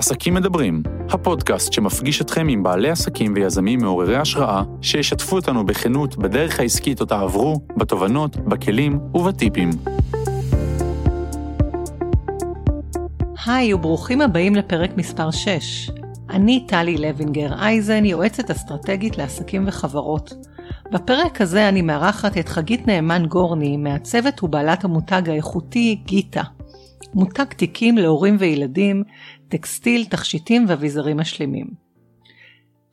עסקים מדברים, הפודקאסט שמפגיש אתכם עם בעלי עסקים ויזמים מעוררי השראה, שישתפו אותנו בכנות בדרך העסקית אותה עברו, בתובנות, בכלים ובטיפים. היי וברוכים הבאים לפרק מספר 6. אני טלי לוינגר אייזן, יועצת אסטרטגית לעסקים וחברות. בפרק הזה אני מארחת את חגית נאמן גורני, מעצבת ובעלת המותג האיכותי גיטה. מותג תיקים להורים וילדים, טקסטיל, תכשיטים ואביזרים משלימים.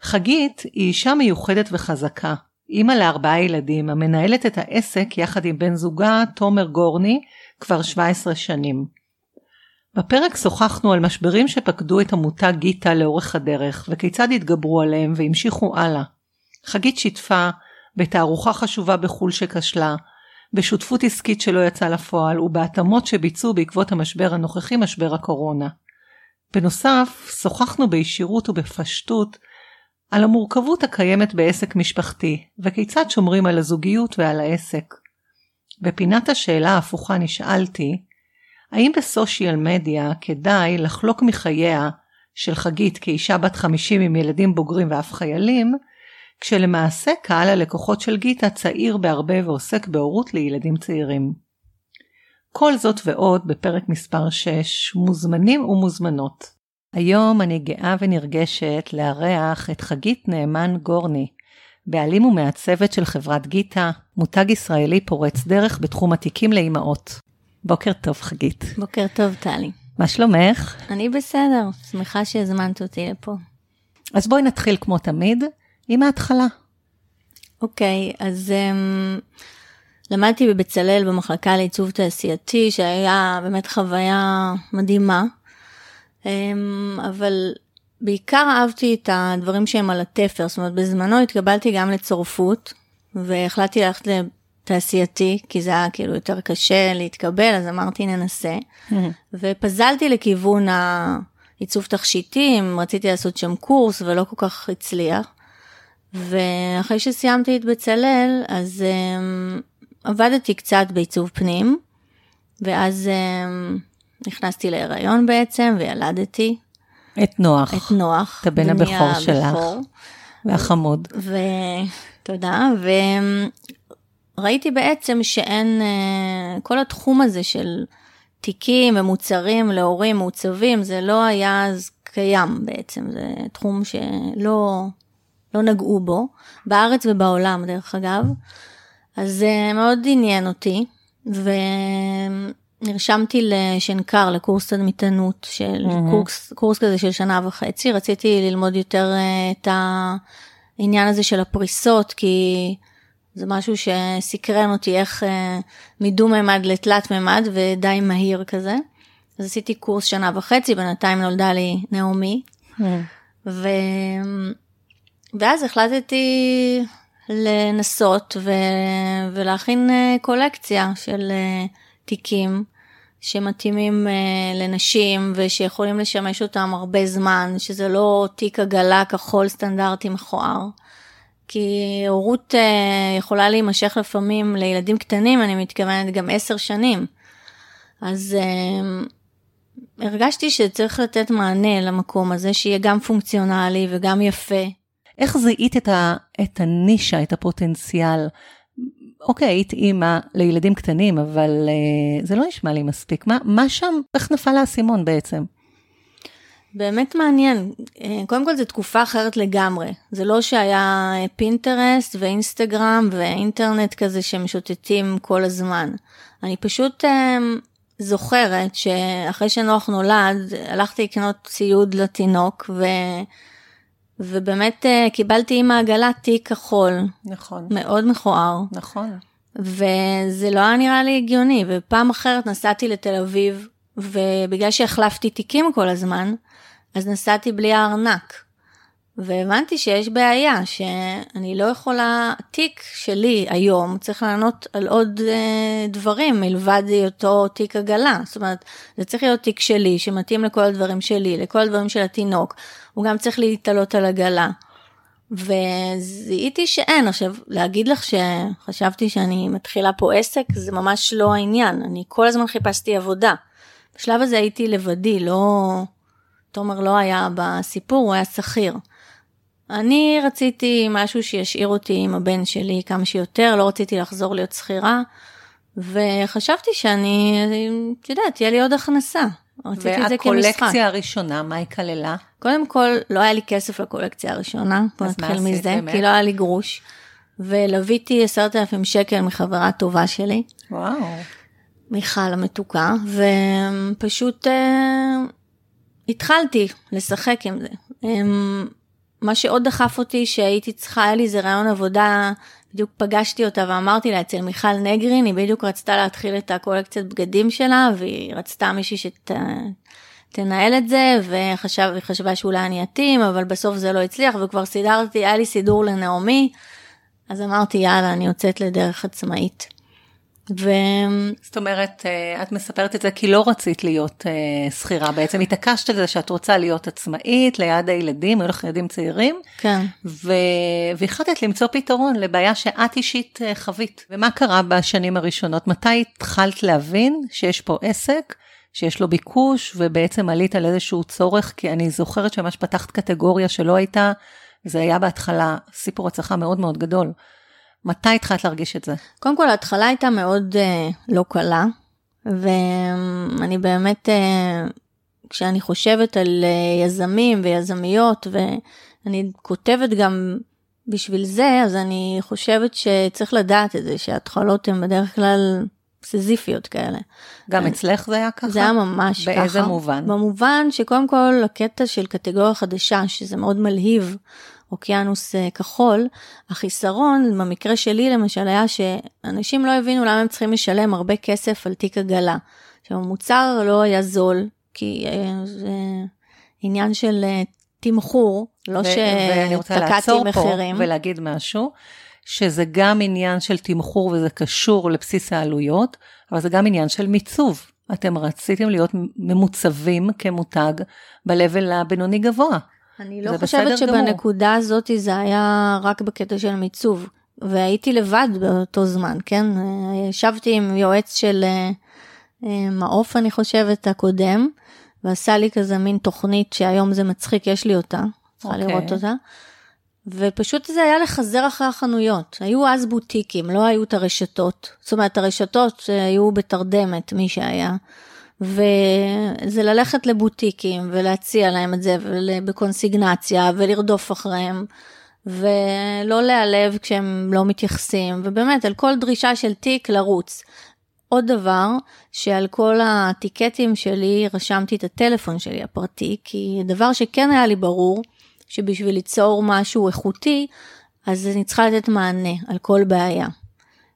חגית היא אישה מיוחדת וחזקה, אימא ל4 ילדים, המנהלת את העסק יחד עם בן זוגה תומר גורני כבר 17 שנים. בפרק שוחחנו על משברים שפקדו את המותג גיטה לאורך הדרך וכיצד התגברו עליהם והמשיכו הלאה. חגית שיתפה בתערוכה חשובה בחול שכשלה, בשותפות עסקית שלא יצא לפועל ובהתאמות שביצעו בעקבות המשבר הנוכחי, משבר הקורונה. בנוסף, שוחחנו בישירות ובפשטות על המורכבות הקיימת בעסק משפחתי וכיצד שומרים על הזוגיות ועל העסק. בפינת השאלה ההפוכה נשאלתי, האם בסושיאל מדיה כדאי לחלוק מחייה של חגית כאישה בת 50 עם ילדים בוגרים ואף חיילים, כשלמעשה קהל הלקוחות של גיטה צעיר בהרבה ועוסק בהורות לילדים צעירים. כל זאת ועוד בפרק מספר 6, מוזמנים ומוזמנות. היום אני גאה ונרגשת לארח את חגית נאמן גורני, בעלים ומעצבת של חברת גיטה, מותג ישראלי פורץ דרך בתחום התיקים לאימהות. בוקר טוב חגית. בוקר טוב טלי. מה שלומך? אני בסדר, שמחה שהזמנת אותי לפה. אז בואי נתחיל כמו תמיד. עם ההתחלה. אוקיי, אז למדתי בבצלל במחלקה לעיצוב תעשייתי, שהיה באמת חוויה מדהימה, אבל בעיקר אהבתי את הדברים שהם על התפר, זאת אומרת, בזמנו התקבלתי גם לצורפות, והחלטתי ללכת לתעשייתי, כי זה היה כאילו יותר קשה להתקבל, אז אמרתי ננסה, ופזלתי לכיוון העיצוב תכשיטים, רציתי לעשות שם קורס ולא כל כך הצליח, ואחרי שסיימתי את בצלל, אז עבדתי קצת בעיצוב פנים, ואז נכנסתי להיריון בעצם, וילדתי. את נוח. את נוח. את הבן הבכור שלך. והחמוד. תודה. וראיתי בעצם שאין, כל התחום הזה של תיקים ומוצרים להורים מעוצבים, זה לא היה אז קיים בעצם, זה תחום שלא... לא נגעו בו, בארץ ובעולם דרך אגב, אז זה מאוד עניין אותי, ונרשמתי לשנקר, לקורס תדמיתנות, קורס כזה של 1.5 שנה, רציתי ללמוד יותר את העניין הזה של הפריסות, כי זה משהו שסקרן אותי איך מדו ממד לתלת ממד, ודי מהיר כזה, אז עשיתי קורס 1.5 שנה, בינתיים נולדה לי נעמי, ואז החלטתי לנסות ולהכין קולקציה של תיקים שמתאימים לנשים ושיכולים לשמש אותם הרבה זמן, שזה לא תיק עגלה כחול סטנדרטי מכוער. כי הורות יכולה להימשך לפעמים לילדים קטנים, אני מתכוונת גם 10 שנים. אז הרגשתי שצריך לתת מענה למקום הזה, שיהיה גם פונקציונלי וגם יפה. איך זיהית את הנישה, את הפוטנציאל? אוקיי, היית אימא לילדים קטנים, אבל זה לא נשמע לי מספיק. מה שם? איך נפל האסימון בעצם? באמת מעניין. קודם כל, זו תקופה אחרת לגמרי. זה לא שהיה פינטרסט ואינסטגרם ואינטרנט כזה שמשוטטים כל הזמן. אני פשוט זוכרת שאחרי שנוח נולד, הלכתי לקנות ציוד לתינוק ובאמת קיבלתי עם העגלה תיק כחול. נכון. מאוד מכוער. נכון. וזה לא היה נראה לי הגיוני, ופעם אחרת נסעתי לתל אביב, ובגלל שהחלפתי תיקים כל הזמן, אז נסעתי בלי הארנק. והבנתי שיש בעיה, שאני לא יכולה, התיק שלי היום צריך לענות על עוד דברים, מלבד אותו תיק עגלה. זאת אומרת, זה צריך להיות תיק שלי, שמתאים לכל הדברים שלי, לכל הדברים של התינוק. הוא גם צריך להתעלות על עגלה. וזיהיתי שאין. עכשיו, להגיד לך שחשבתי שאני מתחילה פה עסק, זה ממש לא העניין. אני כל הזמן חיפשתי עבודה. בשלב הזה הייתי לבדי, לא... תומר לא היה בסיפור, הוא היה שכיר. אני רציתי משהו שישאיר אותי עם הבן שלי כמה שיותר, לא רציתי לחזור להיות שכירה, וחשבתי שאני, אתה יודע, תהיה לי עוד הכנסה. רציתי את זה כמשחק. והקולקציה הראשונה, מה היא כללה? קודם כל, לא היה לי כסף לקולקציה הראשונה, בוא נתחיל מזה, באמת? כי לא היה לי גרוש, ולביתי 10,000 שקל מחברה טובה שלי. וואו. מיכל המתוקה, ופשוט התחלתי לשחק עם זה. מה שעוד דחף אותי שהייתי צריכה, היה לי איזה רעיון עבודה, בדיוק פגשתי אותה ואמרתי לה, אצל מיכל נגרין, היא בדיוק רצתה להתחיל את הקולקציית בגדים שלה, והיא רצתה מישהי שתנהל את זה, והיא חשבה שאולי אני אתאים, אבל בסוף זה לא הצליח, וכבר סידרתי, היה לי סידור לנעמי, אז אמרתי, יאללה, אני יוצאת לדרך עצמאית. זאת אומרת, את מספרת את זה כי לא רצית להיות שכירה, בעצם התעקשת על זה שאת רוצה להיות עצמאית, ליד הילדים, היו לך ילדים צעירים, כן. והחלטת למצוא פתרון לבעיה שאת אישית חווית. ומה קרה בשנים הראשונות? מתי התחלת להבין שיש פה עסק, שיש לו ביקוש, ובעצם עלית על איזשהו צורך, כי אני זוכרת שממש פתחת קטגוריה שלא הייתה, זה היה בהתחלה סיפור הצלחה מאוד מאוד גדול. מתי התחלת להרגיש את זה? קודם כל, ההתחלה הייתה מאוד לא קלה, ואני באמת, כשאני חושבת על יזמים ויזמיות, ואני כותבת גם בשביל זה, אז אני חושבת שצריך לדעת את זה, שההתחלות הן בדרך כלל סזיפיות כאלה. גם אצלך זה היה ככה? זה היה ממש באיזה ככה. באיזה מובן? במובן שקודם כל, הקטע של קטגוריה חדשה, שזה מאוד מלהיב, אוקיינוס כחול, החיסרון, במקרה שלי למשל, היה שאנשים לא הבינו למה הם צריכים לשלם הרבה כסף על תיק עגלה. שהמוצר לא היה זול, כי זה עניין של תמחור, לא שתקעתי מחירים. ולהגיד משהו, שזה גם עניין של תמחור וזה קשור לבסיס העלויות, אבל זה גם עניין של מיצוב. אתם רציתם להיות ממוצבים כמותג בלבל הבינוני גבוה. אני לא חושבת שבנקודה הזאת זה היה רק בקטע של מיצוב, והייתי לבד באותו זמן, כן? ישבתי עם יועץ של מעוף, אני חושבת, הקודם, ועשה לי כזה מין תוכנית שהיום זה מצחיק, יש לי אותה, צריכה לראות אותה, ופשוט זה היה לחזר אחרי החנויות. היו אז בוטיקים, לא היו את הרשתות, זאת אומרת, הרשתות היו בתרדמת, מי שהיה, וזה ללכת לבוטיקים ולהציע להם את זה בקונסיגנציה ולרדוף אחריהם ולא להלב כשהם לא מתייחסים ובאמת על כל דרישה של תיק לרוץ. עוד דבר שעל כל הטיקטים שלי רשמתי את הטלפון שלי הפרטי, כי דבר שכן היה לי ברור שבשביל ליצור משהו איכותי אז אני צריכה לתת מענה על כל בעיה.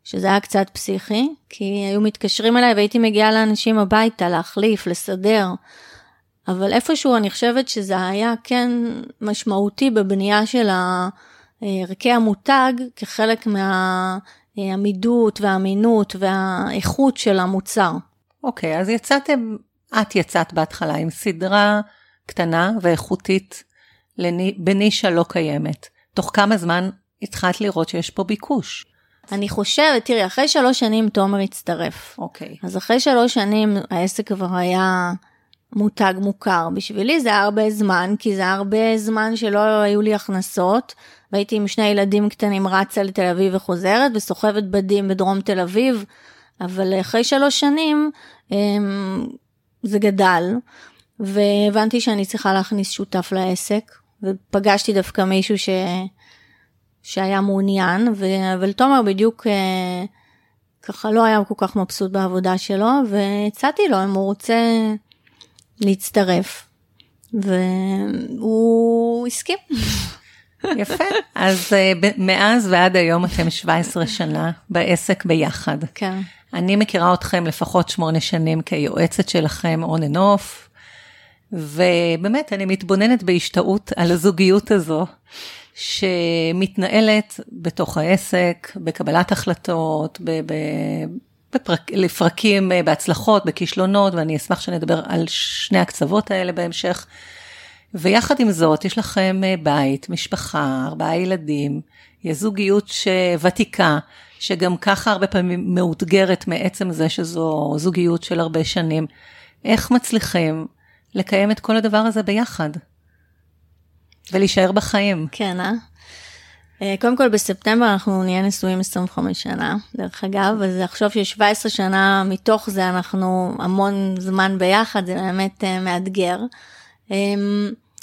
שזה היה קצת פסיכי, כי היו מתקשרים אליי והייתי מגיעה לאנשים הביתה, להחליף, לסדר, אבל איפשהו אני חושבת שזה היה כן משמעותי בבנייה של ערכי המותג, כחלק מהעמידות והאמינות והאיכות של המוצר. אוקיי, אז את יצאת בהתחלה עם סדרה קטנה ואיכותית בנישה לא קיימת. תוך כמה זמן התחלת לראות שיש פה ביקוש? אני חושבת, תראי, אחרי 3 שנים תומר הצטרף. אוקיי. אז אחרי 3 שנים העסק כבר היה מותג מוכר. בשבילי זה היה הרבה זמן, כי זה היה הרבה זמן שלא היו לי הכנסות, והייתי עם 2 ילדים קטנים רצה לתל אביב וחוזרת, וסוחבת בדים בדרום תל אביב, אבל אחרי 3 שנים זה גדל, והבנתי שאני צריכה להכניס שותף לעסק, ופגשתי דווקא מישהו שהיה מעוניין, אבל תומר בדיוק ככה לא היה כל כך מבסוט בעבודה שלו, והצעתי לו אם הוא רוצה להצטרף, והוא הסכים. יפה, אז מאז ועד היום אתם 17 שנה בעסק ביחד. כן. אני מכירה אתכם לפחות 8 שנים כיועצת שלכם און אנד אוף, ובאמת אני מתבוננת בהשתאות על הזוגיות הזו, שמתנהלת בתוך העסק, בקבלת החלטות, לפרקים בהצלחות, בכישלונות, ואני אשמח שנדבר על 2 הקצוות האלה בהמשך. ויחד עם זאת, יש לכם בית, משפחה, 4 ילדים, יש זוגיות שוותיקה, שגם ככה הרבה פעמים מאותגרת מעצם זה שזו זוגיות של הרבה שנים. איך מצליחים לקיים את כל הדבר הזה ביחד. ולהישאר בחיים. כן, קודם כל, בספטמבר אנחנו נהיה נשואים 25 שנה, דרך אגב, אז לחשוב ש17 שנה מתוך זה אנחנו המון זמן ביחד, זה באמת מאתגר.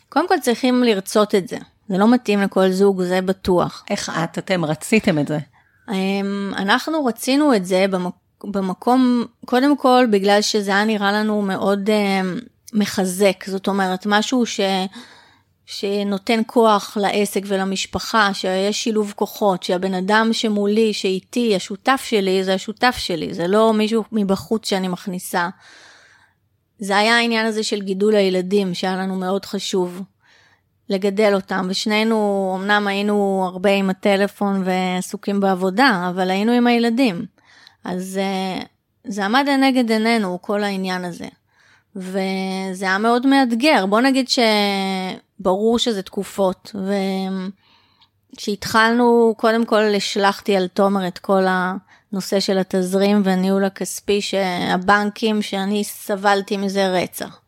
קודם כל, צריכים לרצות את זה. זה לא מתאים לכל זוג, זה בטוח. איך אתם רציתם את זה? אנחנו רצינו את זה במקום, קודם כל, בגלל שזה היה נראה לנו מאוד מחזק, זאת אומרת, משהו שנותן כוח לעסק ולמשפחה, שיש שילוב כוחות, שהבן אדם שמולי, שאיתי, השותף שלי, זה השותף שלי, זה לא מישהו מבחוץ שאני מכניסה. זה היה העניין הזה של גידול הילדים, שהיה לנו מאוד חשוב לגדל אותם, ושנינו, אמנם היינו הרבה עם הטלפון ועסוקים בעבודה, אבל היינו עם הילדים. אז זה עמד נגד עינינו, כל העניין הזה. וזה היה מאוד מאתגר, בוא נגיד שברור שזה תקופות, וכשהתחלנו, קודם כל השלחתי על תומר את כל הנושא של התזרים והניהול הכספי, שהבנקים שאני סבלתי מזה רצח,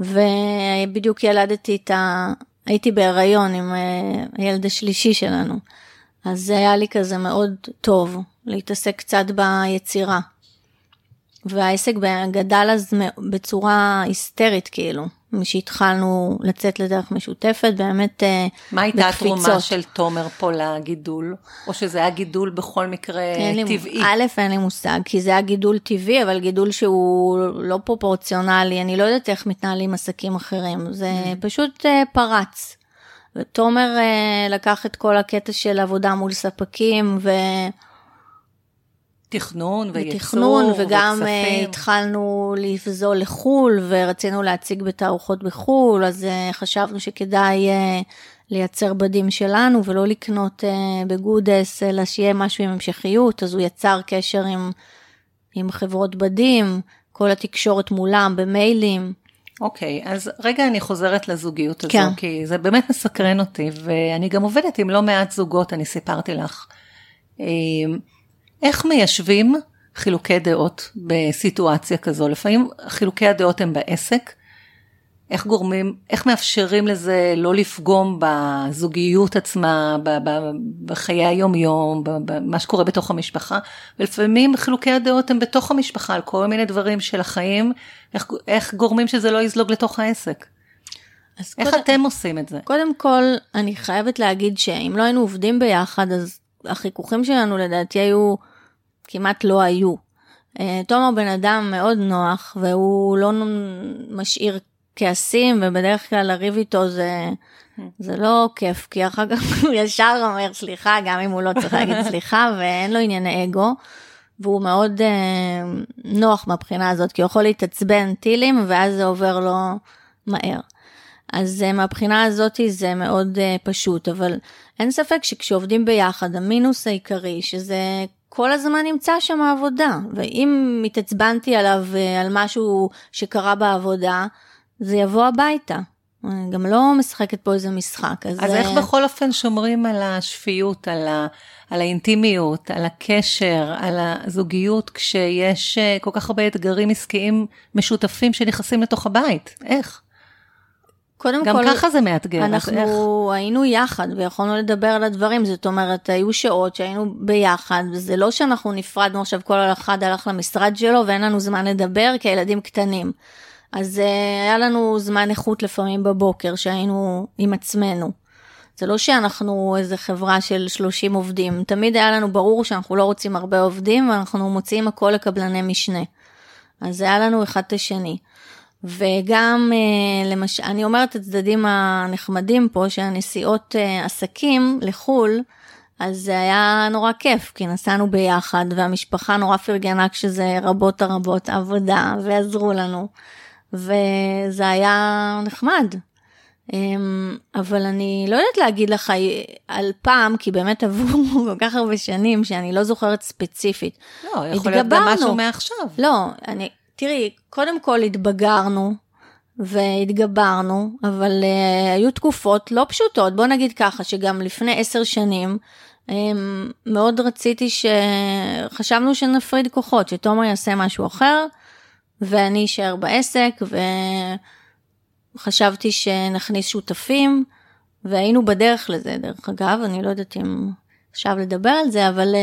ובדיוק ילדתי הייתי בהיריון עם הילד השלישי שלנו, אז זה היה לי כזה מאוד טוב, להתעסק קצת ביצירה. והעסק גדל אז בצורה היסטרית כאילו, משהתחלנו לצאת לדרך משותפת, באמת בקפיצות. מה הייתה התרומה של תומר פה לגידול? או שזה היה גידול בכל מקרה טבעי? א', אין לי מושג, כי זה היה גידול טבעי, אבל גידול שהוא לא פרופורציונלי, אני לא יודעת איך מתנהלים עסקים אחרים, זה פשוט פרץ. ותומר לקח את כל הקטע של עבודה מול ספקים תכנון וייצור וכספים. וגם התחלנו לפזול לחול, ורצינו להציג בתערוכות בחול, אז חשבנו שכדאי לייצר בדים שלנו, ולא לקנות בגודס, אלא שיהיה משהו עם המשכיות, אז הוא יצר קשר עם חברות בדים, כל התקשורת מולם, במיילים. אוקיי, אז רגע אני חוזרת לזוגיות הזו, כן. כי זה באמת מסקרן אותי, ואני גם עובדת עם לא מעט זוגות, אני סיפרתי לך. איך מיישבים חילוקי דעות בסיטואציה כזו? לפעמים חילוקי הדעות הם בעסק. איך גורמים, איך מאפשרים לזה לא לפגום בזוגיות עצמה, בחיי היום-יום, במה שקורה בתוך המשפחה? ולפעמים חילוקי הדעות הם בתוך המשפחה, על כל מיני דברים של החיים. איך גורמים שזה לא יזלוג לתוך העסק? איך אתם עושים את זה? קודם כל, אני חייבת להגיד שאם לא היינו עובדים ביחד, אז החיכוכים שלנו לדעתי היו, כמעט לא היו. תומר בן אדם מאוד נוח, והוא לא משאיר כעסים, ובדרך כלל לריב איתו זה לא כיף, כי אחר כך הוא ישר אומר סליחה, גם אם הוא לא צריך להגיד סליחה, ואין לו ענייני אגו, והוא מאוד נוח מבחינה הזאת, כי הוא יכול להתעצבן טילים, ואז זה עובר לו מהר. אז מהבחינה הזאת זה מאוד פשוט, אבל אין ספק שכשעובדים ביחד, המינוס העיקרי, שזה כל הזמן נמצא שם העבודה, ואם התעצבנתי עליו, על משהו שקרה בעבודה, זה יבוא הביתה. אני גם לא משחקת פה איזה משחק. אז איך בכל אופן שומרים על השפיות, על האינטימיות, על הקשר, על הזוגיות, כשיש כל כך הרבה אתגרים עסקיים משותפים שנכנסים לתוך הבית? איך? גם כל, ככה זה מאתגר. אנחנו היינו יחד ויכולנו לדבר על הדברים, זאת אומרת, היו שעות שהיינו ביחד, וזה לא שאנחנו נפרדנו עכשיו, כל אחד הלך למשרד שלו, ואין לנו זמן לדבר כילדים קטנים. אז היה לנו זמן איכות לפעמים בבוקר, שהיינו עם עצמנו. זה לא שאנחנו איזו חברה של 30 עובדים, תמיד היה לנו ברור שאנחנו לא רוצים הרבה עובדים, ואנחנו מוצאים הכל לקבלני משנה. אז היה לנו אחד את השני. וגם, למשל, אני אומרת את הצדדים הנחמדים פה, שהנסיעות עסקים לחול, אז זה היה נורא כיף, כי נסענו ביחד, והמשפחה נורא פרגנה כשזה רבות הרבות עבודה, ועזרו לנו, וזה היה נחמד. אבל אני לא יודעת להגיד לך על פעם, כי באמת עברו כל כך הרבה שנים, שאני לא זוכרת ספציפית. לא, יכול להיות גם משהו מעכשיו. לא, תראי, קודם כל התבגרנו והתגברנו, אבל היו תקופות לא פשוטות, בוא נגיד ככה, שגם לפני 10 שנים, מאוד רציתי חשבנו שנפריד כוחות, שתומר יעשה משהו אחר, ואני אשאר בעסק, חשבתי שנכניס שותפים, והיינו בדרך לזה, דרך אגב, אני לא יודעת אם עכשיו לדבר על זה, אבל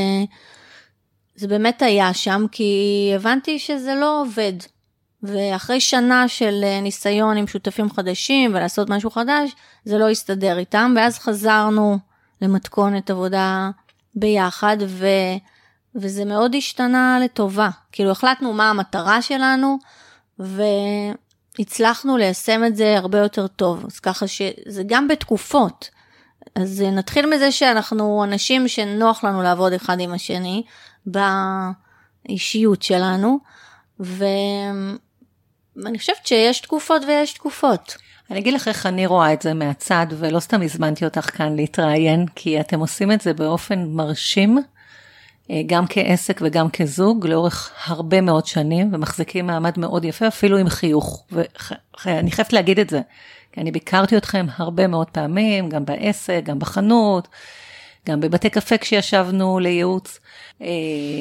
זה באמת היה שם, כי הבנתי שזה לא עובד. ואחרי שנה של ניסיון עם שותפים חדשים, ולעשות משהו חדש, זה לא הסתדר איתם, ואז חזרנו למתכונת עבודה ביחד, וזה מאוד השתנה לטובה. כאילו החלטנו מה המטרה שלנו, והצלחנו ליישם את זה הרבה יותר טוב. אז ככה שזה גם בתקופות. אז נתחיל מזה שאנחנו אנשים שנוח לנו לעבוד אחד עם השני, באישיות שלנו, ואני חושבת שיש תקופות ויש תקופות. אני אגיד לך איך אני רואה את זה מהצד, ולא סתם הזמנתי אותך כאן להתראיין, כי אתם עושים את זה באופן מרשים, גם כעסק וגם כזוג, לאורך הרבה מאוד שנים, ומחזיקים מעמד מאוד יפה, אפילו עם חיוך. ואני חייבת להגיד את זה, כי אני ביקרתי אתכם הרבה מאוד פעמים, גם בעסק, גם בחנות, גם בבתי קפה כשישבנו לייעוץ.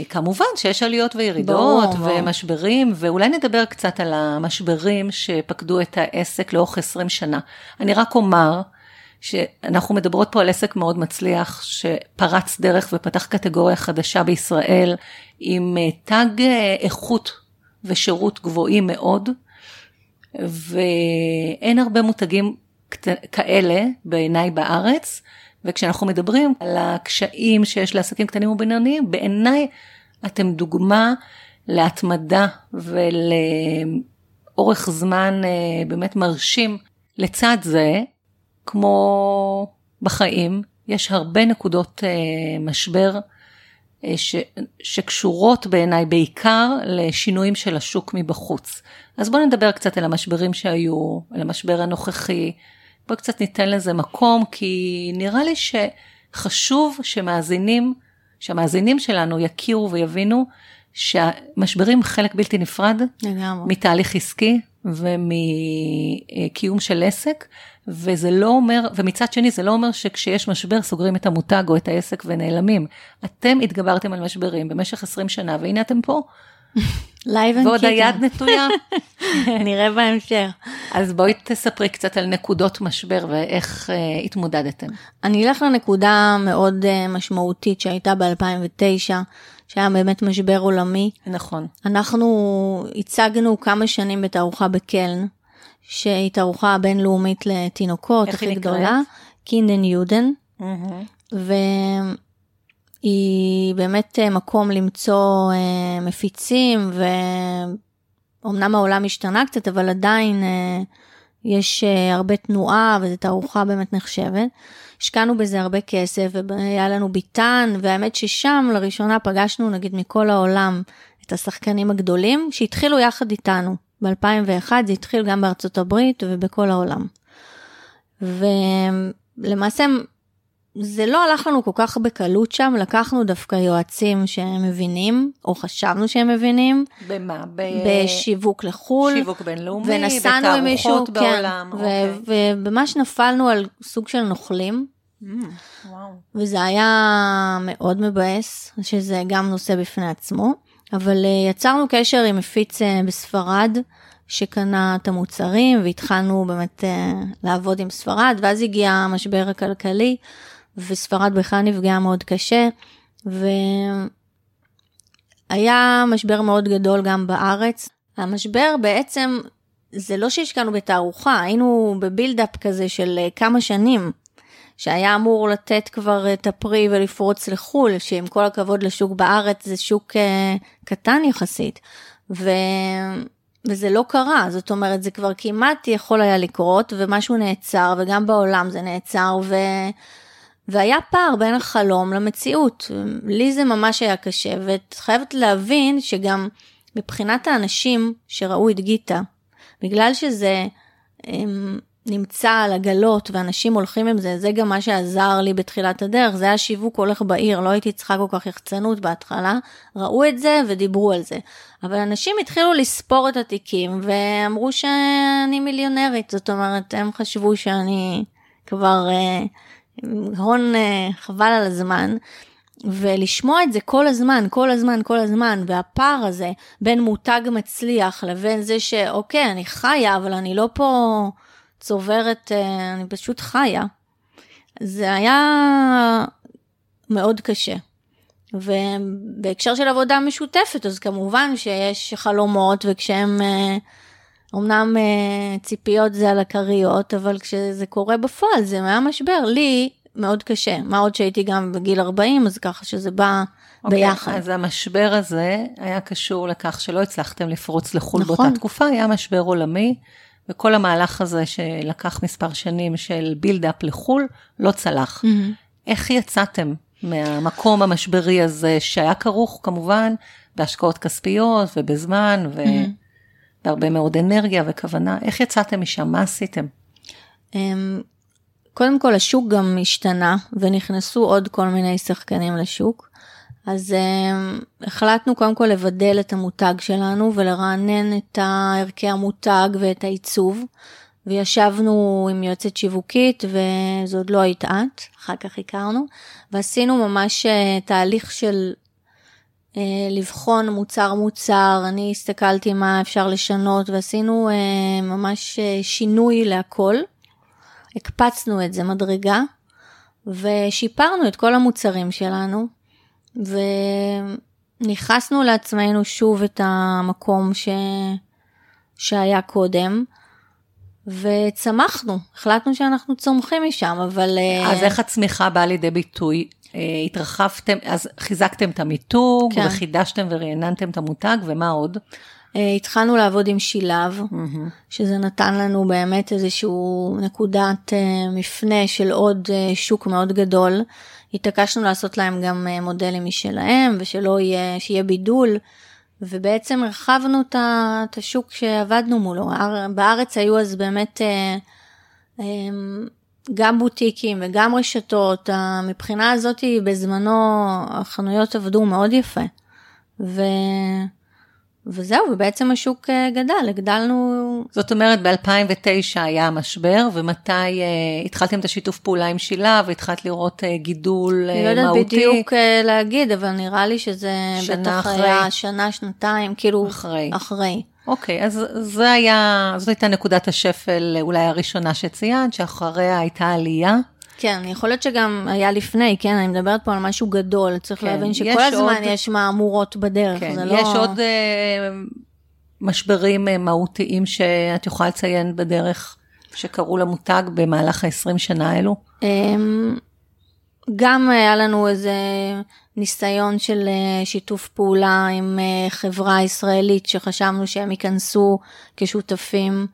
כמובן שיש עליות וירידות ומשברים, ואולי נדבר קצת על המשברים שפקדו את העסק לאורך 20 שנה. אני רק אומר שאנחנו מדברות פה על עסק מאוד מצליח, שפרץ דרך ופתח קטגוריה חדשה בישראל, עם תג איכות ושירות גבוהים מאוד, ואין הרבה מותגים כאלה בעיניי בארץ, וכשאנחנו מדברים על הקשיים שיש לעסקים קטנים ובינוניים, בעיניי אתם דוגמה להתמדה ולאורך זמן באמת מרשים. לצד זה, כמו בחיים, יש הרבה נקודות משבר שקשורות בעיניי בעיקר לשינויים של השוק מבחוץ. אז בואו נדבר קצת על המשברים שהיו, על המשבר הנוכחי, בואו קצת ניתן לזה מקום, כי נראה לי שחשוב שהמאזינים שלנו יכירו ויבינו שהמשברים חלק בלתי נפרד מתהליך עסקי ומקיום של עסק, וזה לא אומר, ומצד שני זה לא אומר שכשיש משבר סוגרים את המותג או את העסק ונעלמים. אתם התגברתם על משברים במשך 20 שנה, והנה אתם פה. ועוד היד נטויה. נראה בהמשך. אז בואי תספרי קצת על נקודות משבר ואיך התמודדתם. אני אלך לנקודה מאוד משמעותית שהייתה ב-2009, שהיה באמת משבר עולמי. נכון. אנחנו הצגנו כמה שנים בתערוכה בקלן, שהיא תערוכה בינלאומית לתינוקות, הכי גדולה, Kind und Jugend, היא באמת מקום למצוא מפיצים, ואומנם העולם השתנה קצת, אבל עדיין יש הרבה תנועה, וזו תערוכה באמת נחשבת. השקענו בזה הרבה כסף, והיה לנו ביטן, והאמת ששם לראשונה פגשנו, נגיד מכל העולם, את השחקנים הגדולים, שהתחילו יחד איתנו. ב-2001 זה התחיל גם בארצות הברית, ובכל העולם. ולמעשה, זה לא הלך לנו כל כך בקלות שם, לקחנו דווקא יועצים שהם מבינים, או חשבנו שהם מבינים. במה? בשיווק לחול. שיווק בינלאומי, בתערוכות מישהו, בעולם. כן, וממש נפלנו על סוג של נוכלים. וואו. וזה היה מאוד מבאס, שזה גם נושא בפני עצמו. אבל יצרנו קשר עם מפיץ בספרד, שקנה את המוצרים, והתחלנו באמת לעבוד עם ספרד, ואז הגיע המשבר הכלכלי, וספרד בכלל נפגעה מאוד קשה, והיה משבר מאוד גדול גם בארץ. המשבר בעצם, זה לא שהשקענו בתערוכה, היינו בבילדאפ כזה של כמה שנים, שהיה אמור לתת כבר את הפרי ולפרוץ לחול, שעם כל הכבוד לשוק בארץ, זה שוק קטן יחסית, וזה לא קרה, זאת אומרת, זה כבר כמעט יכול היה לקרות, ומשהו נעצר, וגם בעולם זה נעצר, והיה פער בין החלום למציאות. לי זה ממש היה קשה, ואת חייבת להבין שגם מבחינת האנשים שראו את גיטה, בגלל שזה נמצא על עגלות ואנשים הולכים עם זה, זה גם מה שעזר לי בתחילת הדרך, זה היה שיווק הולך בעיר, לא הייתי צריכה כל כך יחצנות בהתחלה, ראו את זה ודיברו על זה. אבל אנשים התחילו לספור את התיקים, ואמרו שאני מיליונרית, זאת אומרת, הם חשבו שאני כבר הון חבל על הזמן, ולשמוע את זה כל הזמן, כל הזמן, כל הזמן, והפער הזה בין מותג מצליח לבין זה שאוקיי, אני חיה, אבל אני לא פה צוברת, אני פשוט חיה. זה היה מאוד קשה. ובהקשר של עבודה משותפת, אז כמובן שיש חלומות, וכשהם, אמנם ציפיות זה על הקריות, אבל כשזה קורה בפועל, זה היה משבר. לי מאוד קשה. מה עוד שהייתי גם בגיל 40, אז ככה שזה בא ביחד. אז המשבר הזה היה קשור לכך שלא הצלחתם לפרוץ לחול באותה תקופה, היה משבר עולמי, וכל המהלך הזה שלקח מספר שנים של בילדאפ לחול, לא צלח. איך יצאתם מהמקום המשברי הזה, שהיה כרוך כמובן בהשקעות כספיות ובזמן ובהרבה מאוד אנרגיה וכוונה, איך יצאתם משם? מה עשיתם? קודם כל השוק גם השתנה ונכנסו עוד כל מיני שחקנים לשוק, אז החלטנו קודם כל לבדל את המותג שלנו ולרענן את ערכי המותג ואת העיצוב, וישבנו עם יועצת שיווקית, וזו עוד לא הייתה, אחר כך הכרנו, ועשינו ממש תהליך של לבחון מוצר, אני הסתכלתי מה אפשר לשנות, ועשינו ממש שינוי להכל, הקפצנו את זה מדרגה, ושיפרנו את כל המוצרים שלנו, ונכנסנו לעצמנו שוב את המקום שהיה קודם, וצמחנו, החלטנו שאנחנו צומחים משם, אבל... אז איך הצמיחה באה לידי ביטוי? התרחבתם, אז חיזקתם את המיתוג, כן. וחידשתם וריעננתם את המותג, ומה עוד? התחלנו לעבוד עם שילב, שזה נתן לנו באמת איזשהו נקודת מפנה של עוד שוק מאוד גדול. התעקשנו לעשות להם גם מודלים משלהם, ושלא יהיה, שיהיה בידול, ובעצם הרחבנו את השוק שעבדנו מולו. בארץ היו אז באמת גם בוטיקים וגם רשתות, מבחינה הזאת בזמנו החנויות עבדו מאוד יפה, וזהו, ובעצם השוק גדל, הגדלנו... זאת אומרת, ב-2009 היה המשבר, ומתי התחלתם את השיתוף פעולה עם שילה, והתחלת לראות גידול מהותי? אני לא יודעת בדיוק להגיד, אבל נראה לי שזה בטח היה שנה, שנתיים, כאילו אחרי. אוקיי, אז זאת הייתה נקודת השפל, אולי הראשונה שציינת, שאחריה הייתה עלייה. כן, יכול להיות שגם היה לפני, כן, אני מדברת פה על משהו גדול, צריך להבין שכל הזמן יש מאמורות בדרך, זה לא... יש עוד משברים מהותיים שאת יכולה לציין בדרך שקראו למותג במהלך ה-20 שנה האלו? גם היה לנו איזה ניסיון של שיתוף פעולה עם חברה ישראלית שחשבנו שהם ייכנסו כשותפים,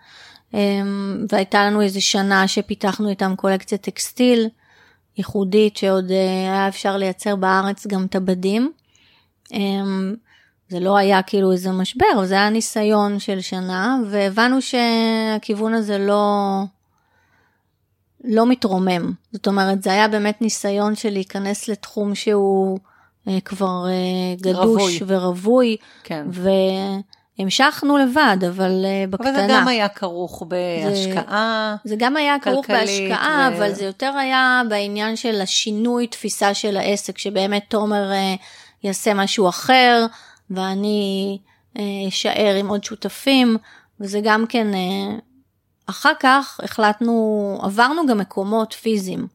והייתה לנו איזו שנה שפיתחנו איתם קולקציה טקסטיל ייחודית שעוד היה אפשר לייצר בארץ גם את הבדים. זה לא היה כאילו איזה משבר, זה היה ניסיון של שנה, והבנו שהכיוון הזה לא מתרומם. זאת אומרת, זה היה באמת ניסיון של להיכנס לתחום שהוא כבר גדוש ורווי, כן. המשכנו לבד, אבל בקטנה. אבל זה גם היה כרוך בהשקעה. זה גם היה כרוך בהשקעה, אבל זה יותר היה בעניין של השינוי תפיסה של העסק, שבאמת תומר יעשה משהו אחר, ואני אשאר עם עוד שותפים, וזה גם כן, אחר כך החלטנו, עברנו גם מקומות פיזיים.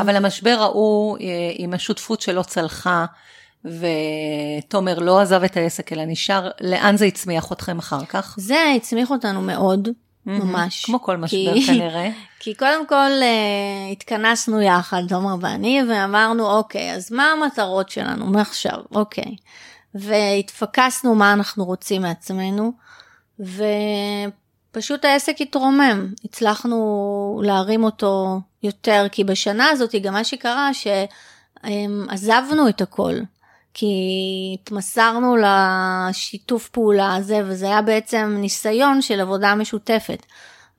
אבל המשבר ההוא, עם השותפות שלא צלחה, ותומר לא עזב את העסק, אלא נשאר, לאן זה הצמיח אתכם אחר כך? זה הצמיח אותנו מאוד, ממש. כמו כל משבר כנראה. כי קודם כל התכנסנו יחד, תומר ואני, ואמרנו, אוקיי, אז מה המטרות שלנו? מה עכשיו? אוקיי. והתפקסנו מה אנחנו רוצים מעצמנו, ופשוט העסק התרומם. הצלחנו להרים אותו יותר, כי בשנה הזאת גם מה שקרה, שעזבנו את הכל. כי התמסרנו לשיתוף פעולה הזה, וזה היה בעצם ניסיון של עבודה משותפת.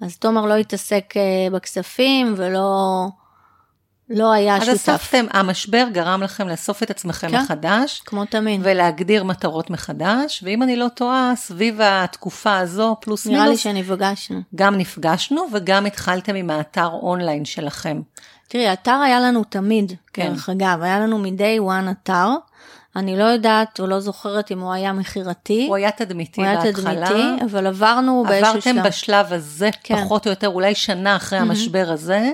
אז תומר לא התעסק בכספים, ולא היה שותף. אז אספתם, המשבר גרם לכם לאסוף את עצמכם מחדש. כמו תמיד. ולהגדיר מטרות מחדש, ואם אני לא טועה, סביב התקופה הזו, פלוס מינוס. נראה לי שנפגשנו. גם נפגשנו, וגם התחלתם עם האתר אונליין שלכם. תראי, האתר היה לנו תמיד, דרך אגב, היה לנו מ-day one אתר, אני לא יודעת ולא זוכרת אם הוא היה מחירתי. הוא היה תדמיתי בהתחלה. אבל עברנו באיזשהו שלב. עברתם בשלב הזה, פחות או יותר, אולי שנה אחרי המשבר הזה,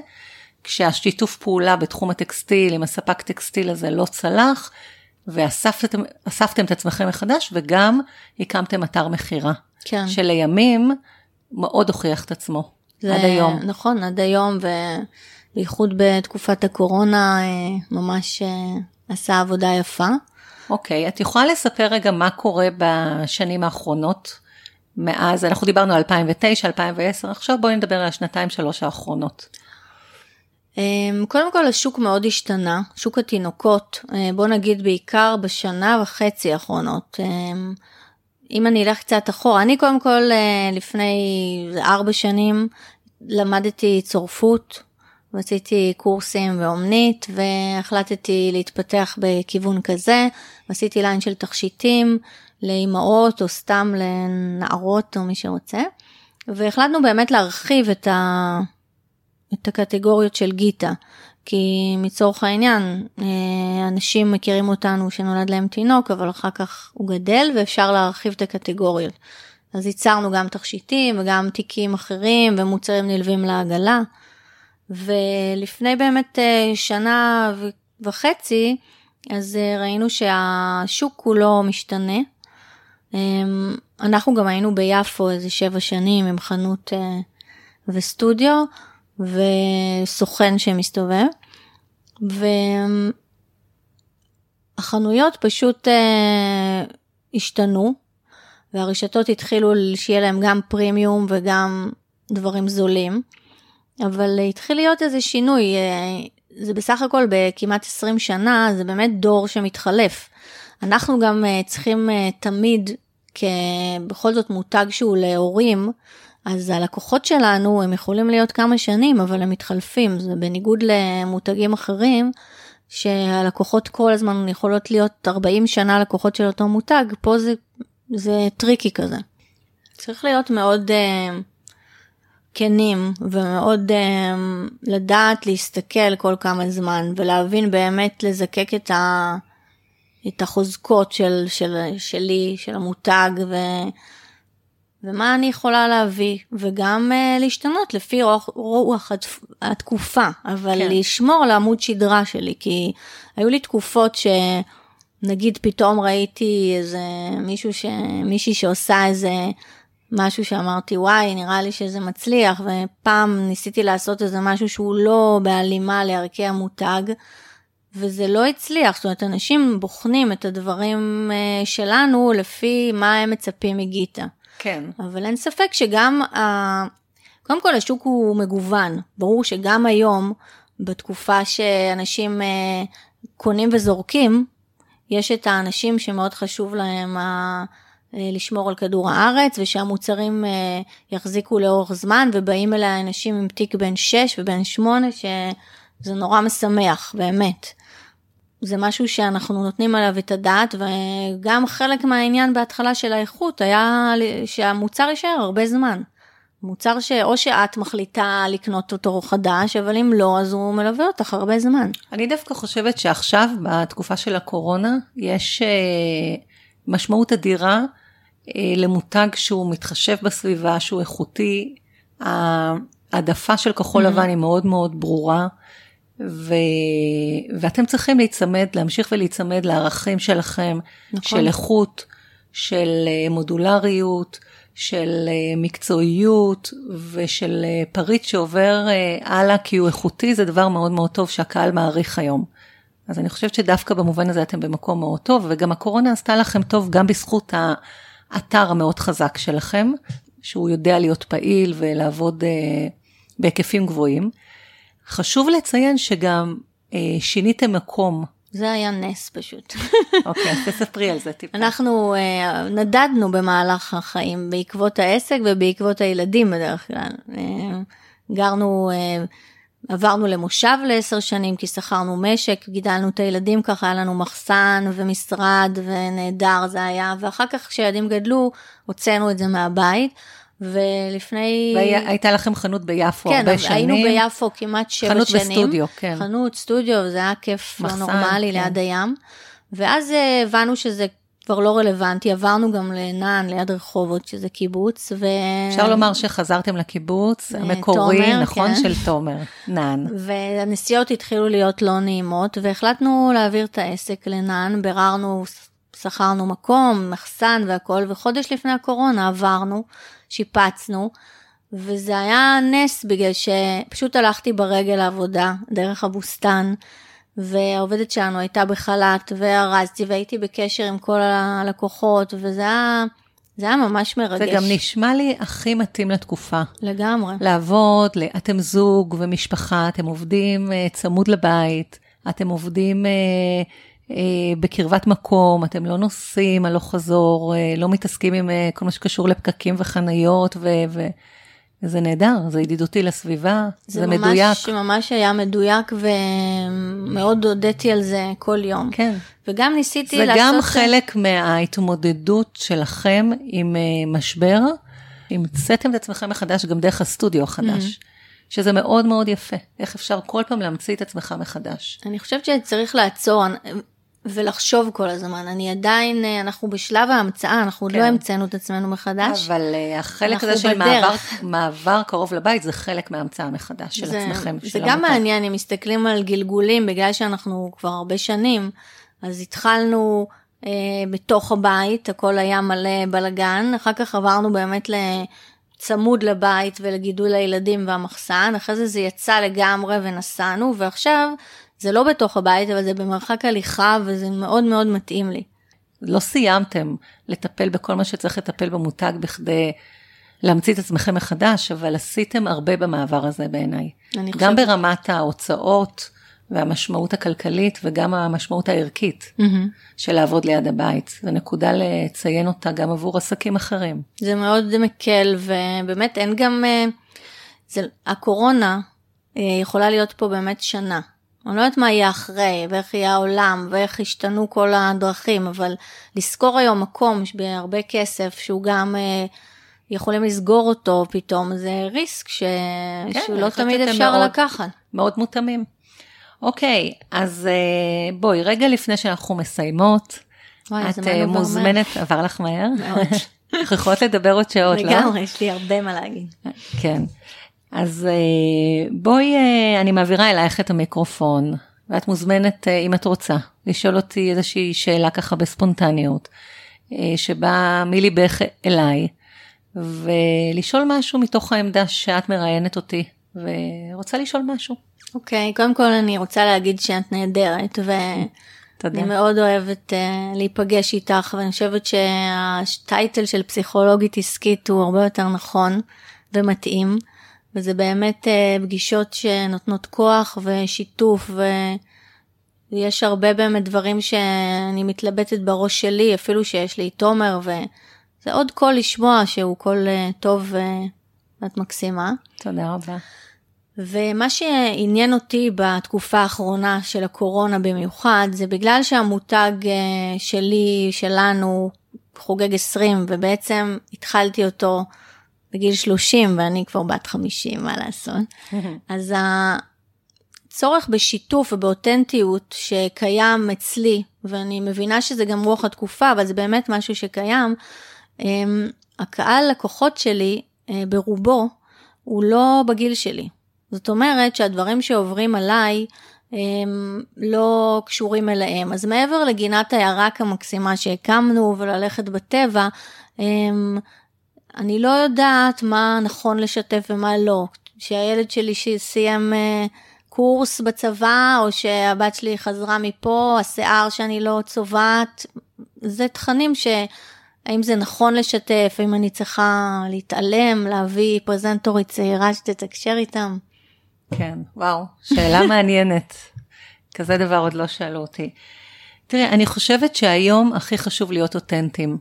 כשהשיתוף פעולה בתחום הטקסטיל, עם הספק טקסטיל הזה לא צלח, ואספתם את עצמכם מחדש, וגם הקמתם אתר מחירה. כן. שלימים מאוד הוכיח את עצמו. זה, עד היום. נכון, עד היום, ובייחוד בתקופת הקורונה, ממש עשה עבודה יפה. אוקיי, את יכולה לספר רגע מה קורה בשנים האחרונות? מאז, אנחנו דיברנו על 2009, 2010, עכשיו בואי נדבר על השנתיים, שלוש האחרונות. קודם כל, השוק מאוד השתנה, שוק התינוקות, בוא נגיד בעיקר בשנה וחצי האחרונות. אם אני אלך קצת אחורה, אני קודם כל לפני 4 שנים למדתי צורפות, ועשיתי קורסים ואומנית, והחלטתי להתפתח בכיוון כזה, ועשיתי ליין של תכשיטים לאימהות או סתם לנערות או מי שרוצה, והחלטנו באמת להרחיב את הקטגוריות של גיטה, כי מצורך העניין, אנשים מכירים אותנו שנולד להם תינוק, אבל אחר כך הוא גדל, ואפשר להרחיב את הקטגוריות. אז ייצרנו גם תכשיטים, וגם תיקים אחרים, ומוצרים נלווים לעגלה, ולפני באמת 1.5 שנים, אז ראינו שהשוק כולו משתנה. אנחנו גם היינו ביפו איזה 7 שנים, עם חנות וסטודיו, וסוכן שמסתובב, והחנויות פשוט השתנו, והרשתות התחילו שיהיה להם גם פרימיום וגם דברים זולים, אבל התחיל להיות איזה שינוי, זה בסך הכל בכמעט 20 שנה, זה באמת דור שמתחלף. אנחנו גם צריכים תמיד, בכל זאת מותג שהוא להורים, אז הלקוחות שלנו, הם יכולים להיות כמה שנים, אבל הם מתחלפים. זה בניגוד למותגים אחרים, שהלקוחות כל הזמן יכולות להיות 40 שנה לקוחות של אותו מותג. פה זה טריקי כזה. צריך להיות מאוד כנים, ומאוד לדעת להסתכל כל כמה זמן, ולהבין באמת לזקק את החוזקות שלי, של המותג, ומה אני יכולה להביא, וגם להשתנות לפי רוח התקופה, אבל כן. לשמור לעמוד שדרה שלי, כי היו לי תקופות שנגיד פתאום ראיתי איזה מישהי שעושה איזה משהו שאמרתי, וואי, נראה לי שזה מצליח, ופעם ניסיתי לעשות איזה משהו שהוא לא בהלימה לערכי המותג, וזה לא הצליח, זאת אומרת, אנשים בוחנים את הדברים שלנו לפי מה הם מצפים מגיטה. כן. אבל אין ספק שגם, קודם כל השוק הוא מגוון, ברור שגם היום, בתקופה שאנשים קונים וזורקים, יש את האנשים שמאוד חשוב להם לשמור על כדור הארץ, ושהמוצרים יחזיקו לאורך זמן, ובאים אלה אנשים עם תיק בין 6 ובין 8, שזה נורא משמח, באמת. זה משהו שאנחנו נותנים עליו את הדעת, וגם חלק מהעניין בהתחלה של האיכות, היה שהמוצר יישאר הרבה זמן. מוצר שאו שאת מחליטה לקנות אותו חדש, אבל אם לא, אז הוא מלווה אותך הרבה זמן. אני דווקא חושבת שעכשיו, בתקופה של הקורונה, יש משמעות אדירה למותג שהוא מתחשב בסביבה, שהוא איכותי. העדפה של כחול לבן היא מאוד מאוד ברורה, ואתם צריכים להמשיך ולהיצמד לערכים שלכם, נכון. של איכות, של מודולריות, של מקצועיות, ושל פריט שעובר הלאה, כי הוא איכותי, זה דבר מאוד מאוד טוב שהקהל מעריך היום. אז אני חושבת שדווקא במובן הזה אתם במקום מאוד טוב, וגם הקורונה עשתה לכם טוב, גם בזכות האתר המאוד חזק שלכם, שהוא יודע להיות פעיל ולעבוד בהיקפים גבוהים. חשוב לציין שגם שיניתם מקום. זה היה נס פשוט. אוקיי, אז תספרי על זה טיפה. אנחנו נדדנו במהלך החיים, בעקבות העסק ובעקבות הילדים בדרך כלל. גרנו, עברנו למושב 10 שנים, כי שכרנו משק, גידלנו את הילדים ככה, היה לנו מחסן ומשרד ונהדר זה היה, ואחר כך כשהילדים גדלו, הוצאנו את זה מהבית, ולפני הייתה לכם חנות ביפו הרבה שנים. כן, היינו ביפו כמעט 7 שנים. חנות בסטודיו, כן. חנות סטודיו, זה היה כיף נורמלי ליד הים. ואז הבנו שזה כבר לא רלוונטי, עברנו גם לנן, ליד רחובות, שזה קיבוץ, ו... אפשר לומר שחזרתם לקיבוץ, המקורי, תומר, נכון, כן. של תומר, נן. והנסיעות התחילו להיות לא נעימות, והחלטנו להעביר את העסק לנן, ביררנו, שכרנו מקום, מחסן והכל, וחודש לפני הקורונה עברנו, שיפצנו, וזה היה נס, בגלל שפשוט הלכתי ברגל לעבודה, דרך הבוסטן, והעובדת שלנו הייתה בחלט, והרזתי, והייתי בקשר עם כל הלקוחות, וזה היה ממש מרגש. זה גם נשמע לי הכי מתאים לתקופה. לגמרי. לעבוד, אתם זוג ומשפחה, אתם עובדים צמוד לבית, אתם עובדים בקרבת מקום, אתם לא נוסעים, לא חזור, לא מתעסקים עם כל מה שקשור לפקקים וחניות זה נהדר, זה ידידותי לסביבה, זה מדויק. זה ממש היה מדויק, ומאוד הודיתי על זה כל יום. כן. וגם ניסיתי לעשות... זה גם חלק מההתמודדות שלכם עם משבר, המצאתם את עצמכם מחדש, גם דרך הסטודיו החדש, שזה מאוד מאוד יפה. איך אפשר כל פעם להמציא את עצמך מחדש? אני חושבת שצריך לעצור... ולחשוב כל הזמן, אנחנו בשלב ההמצאה, אנחנו עוד לא המצאנו את עצמנו מחדש. אבל החלק הזה של מעבר קרוב לבית, זה חלק מההמצאה מחדש של עצמכם. זה גם מעניין, אם מסתכלים על גלגולים, בגלל שאנחנו כבר הרבה שנים, אז התחלנו בתוך הבית, הכל היה מלא בלגן, אחר כך עברנו באמת לצמוד לבית, ולגידול הילדים והמחסן, אחרי זה יצא לגמרי ונסענו, ועכשיו... זה לא בתוך הבית, אבל זה במרחק הליכה, וזה מאוד מאוד מתאים לי. לא סיימתם לטפל בכל מה שצריך לטפל במותג, בכדי להמציא את עצמכם מחדש, אבל עשיתם הרבה במעבר הזה בעיניי. גם ברמת ההוצאות, והמשמעות הכלכלית, וגם המשמעות הערכית, של לעבוד ליד הבית. זו נקודה לציין אותה גם עבור עסקים אחרים. זה מאוד מקל, ובאמת אין גם... הקורונה יכולה להיות פה באמת שנה. אני לא יודעת מה יהיה אחרי, ואיך יהיה העולם, ואיך השתנו כל הדרכים, אבל לזכור היום מקום בהרבה כסף, שהוא גם יכולים לסגור אותו פתאום, זה ריסק שהוא לא תמיד אפשר לקחת. מאוד מותאמים. אוקיי, אז בואי, רגע לפני שאנחנו מסיימות, את מוזמנת, עבר לך מהר? מאוד. אנחנו יכולות לדבר עוד שעות, לא? לגמרי, יש לי הרבה מה להגיד. כן. אז בואי, אני מעבירה אלייך את המיקרופון, ואת מוזמנת, אם את רוצה, לשאול אותי איזושהי שאלה ככה בספונטניות, שבאה מליבך אליי, ולשאול משהו מתוך העמדה שאת מראיינת אותי, ורוצה לשאול משהו. אוקיי, קודם כל אני רוצה להגיד שאת נהדרת, ואני מאוד אוהבת להיפגש איתך, ואני חושבת שהטייטל של פסיכולוגית עסקית הוא הרבה יותר נכון ומתאים, וזה באמת פגישות שנותנות כוח ושיתוף, ויש הרבה באמת דברים שאני מתלבטת בראש שלי, אפילו שיש לי תומר, וזה עוד קול לשמוע שהוא קול טוב ואת מקסימה. תודה רבה. ומה שעניין אותי בתקופה האחרונה של הקורונה במיוחד, זה בגלל שהמותג שלנו, חוגג 20, ובעצם התחלתי אותו, בגיל 30, ואני כבר בת 50, מה לעשות. אז הצורך בשיתוף ובאותנטיות שקיים אצלי, ואני מבינה שזה גם רוח התקופה, אבל זה באמת משהו שקיים, הקהל לקוחות שלי, ברובו, הוא לא בגיל שלי. זאת אומרת שהדברים שעוברים עליי, הם לא קשורים אליהם. אז מעבר לגינת הירק המקסימה שהקמנו, וללכת בטבע, אני לא יודעת מה נכון לשתף ומה לא. שהילד שלי שסיים קורס בצבא, או שהבת שלי חזרה מפה, השיער שאני לא צובעת, זה תכנים האם זה נכון לשתף, האם אני צריכה להתעלם, להביא פרזנטורית צעירה שתתקשר איתם. כן, וואו, שאלה מעניינת. כזה דבר עוד לא שאלו אותי. תראי, אני חושבת שהיום הכי חשוב להיות אותנטיים.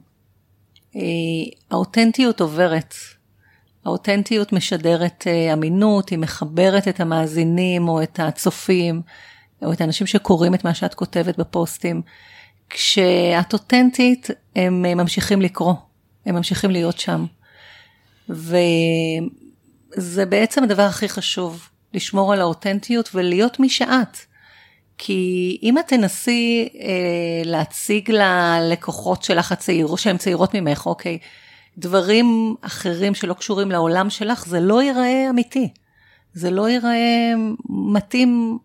האותנטיות עוברת, האותנטיות משדרת אמינות, היא מחברת את המאזינים או את הצופים, או את האנשים שקוראים את מה שאת כותבת בפוסטים. כשאת אותנטית, הם ממשיכים לקרוא, הם ממשיכים להיות שם. וזה בעצם הדבר הכי חשוב, לשמור על האותנטיות ולהיות מי שאת. כי אם את תנסי להציג ללקוחות שלך הצעירות, שהן צעירות ממך, אוקיי, דברים אחרים שלא קשורים לעולם שלך, זה לא ייראה אמיתי. זה לא ייראה מתאים,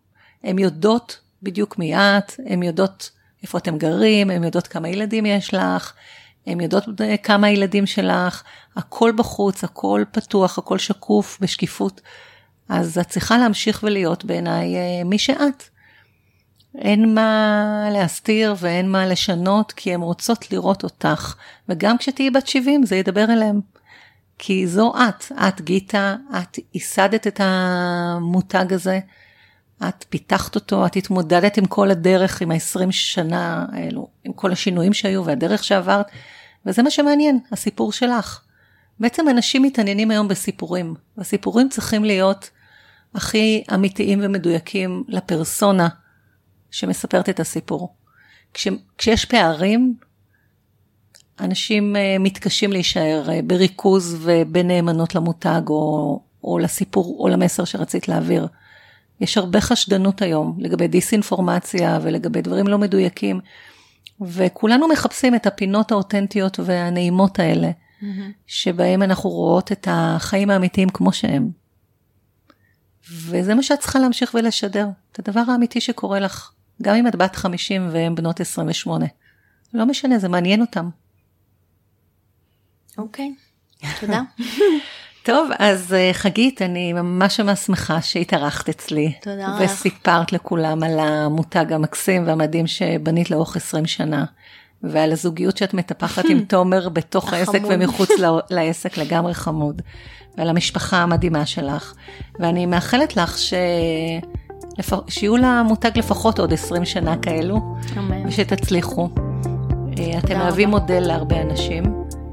הן יודעות בדיוק מי את, הן יודעות איפה אתם גרים, הן יודעות כמה ילדים יש לך, הן יודעות כמה ילדים שלך, הכל בחוץ, הכל פתוח, הכל שקוף, בשקיפות. אז את צריכה להמשיך ולהיות בעיניי מי שאת. אין מה להסתיר ואין מה לשנות, כי הן רוצות לראות אותך. וגם כשתהי בת 70 זה ידבר אליהם. כי זו את, את גיטה, את ייסדת את המותג הזה, את פיתחת אותו, את התמודדת עם כל הדרך, עם ה-20 שנה האלו, עם כל השינויים שהיו והדרך שעברת, וזה מה שמעניין, הסיפור שלך. בעצם אנשים מתעניינים היום בסיפורים, והסיפורים צריכים להיות הכי אמיתיים ומדויקים לפרסונה שמספרת את הסיפור. כשיש פערים, אנשים מתקשים להישאר בריכוז ובנאמנות למותג או לסיפור או למסר שרצית להעביר. יש הרבה חשדנות היום לגבי דיסאינפורמציה ולגבי דברים לא מדויקים, וכולנו מחפשים את הפינות האותנטיות והנעימות האלה, שבהם אנחנו רואות את החיים האמיתיים כמו שהם. וזה מה שאת צריכה להמשיך ולשדר, את הדבר האמיתי שקורה לך, גם אם את בת 50 והן בנות 28. לא משנה, זה מעניין אותם. אוקיי, תודה. טוב, אז חגית, אני ממש שמחה שהתארחת אצלי. תודה. וסיפרת לכולם על המותג המקסים והמדהים שבנית לאורך 20 שנה. ועל הזוגיות שאת מטפחת עם תומר בתוך העסק ומחוץ לעסק, לגמרי חמוד. ועל המשפחה המדהימה שלך. ואני מאחלת לך שיהיו למותג לפחות עוד 20 שנה כאלו. אמן. ושתצליחו. אתם מהווים מודל להרבה אנשים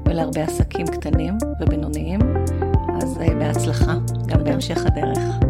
ולהרבה עסקים קטנים ובינוניים. אז בהצלחה, גם בהמשך הדרך.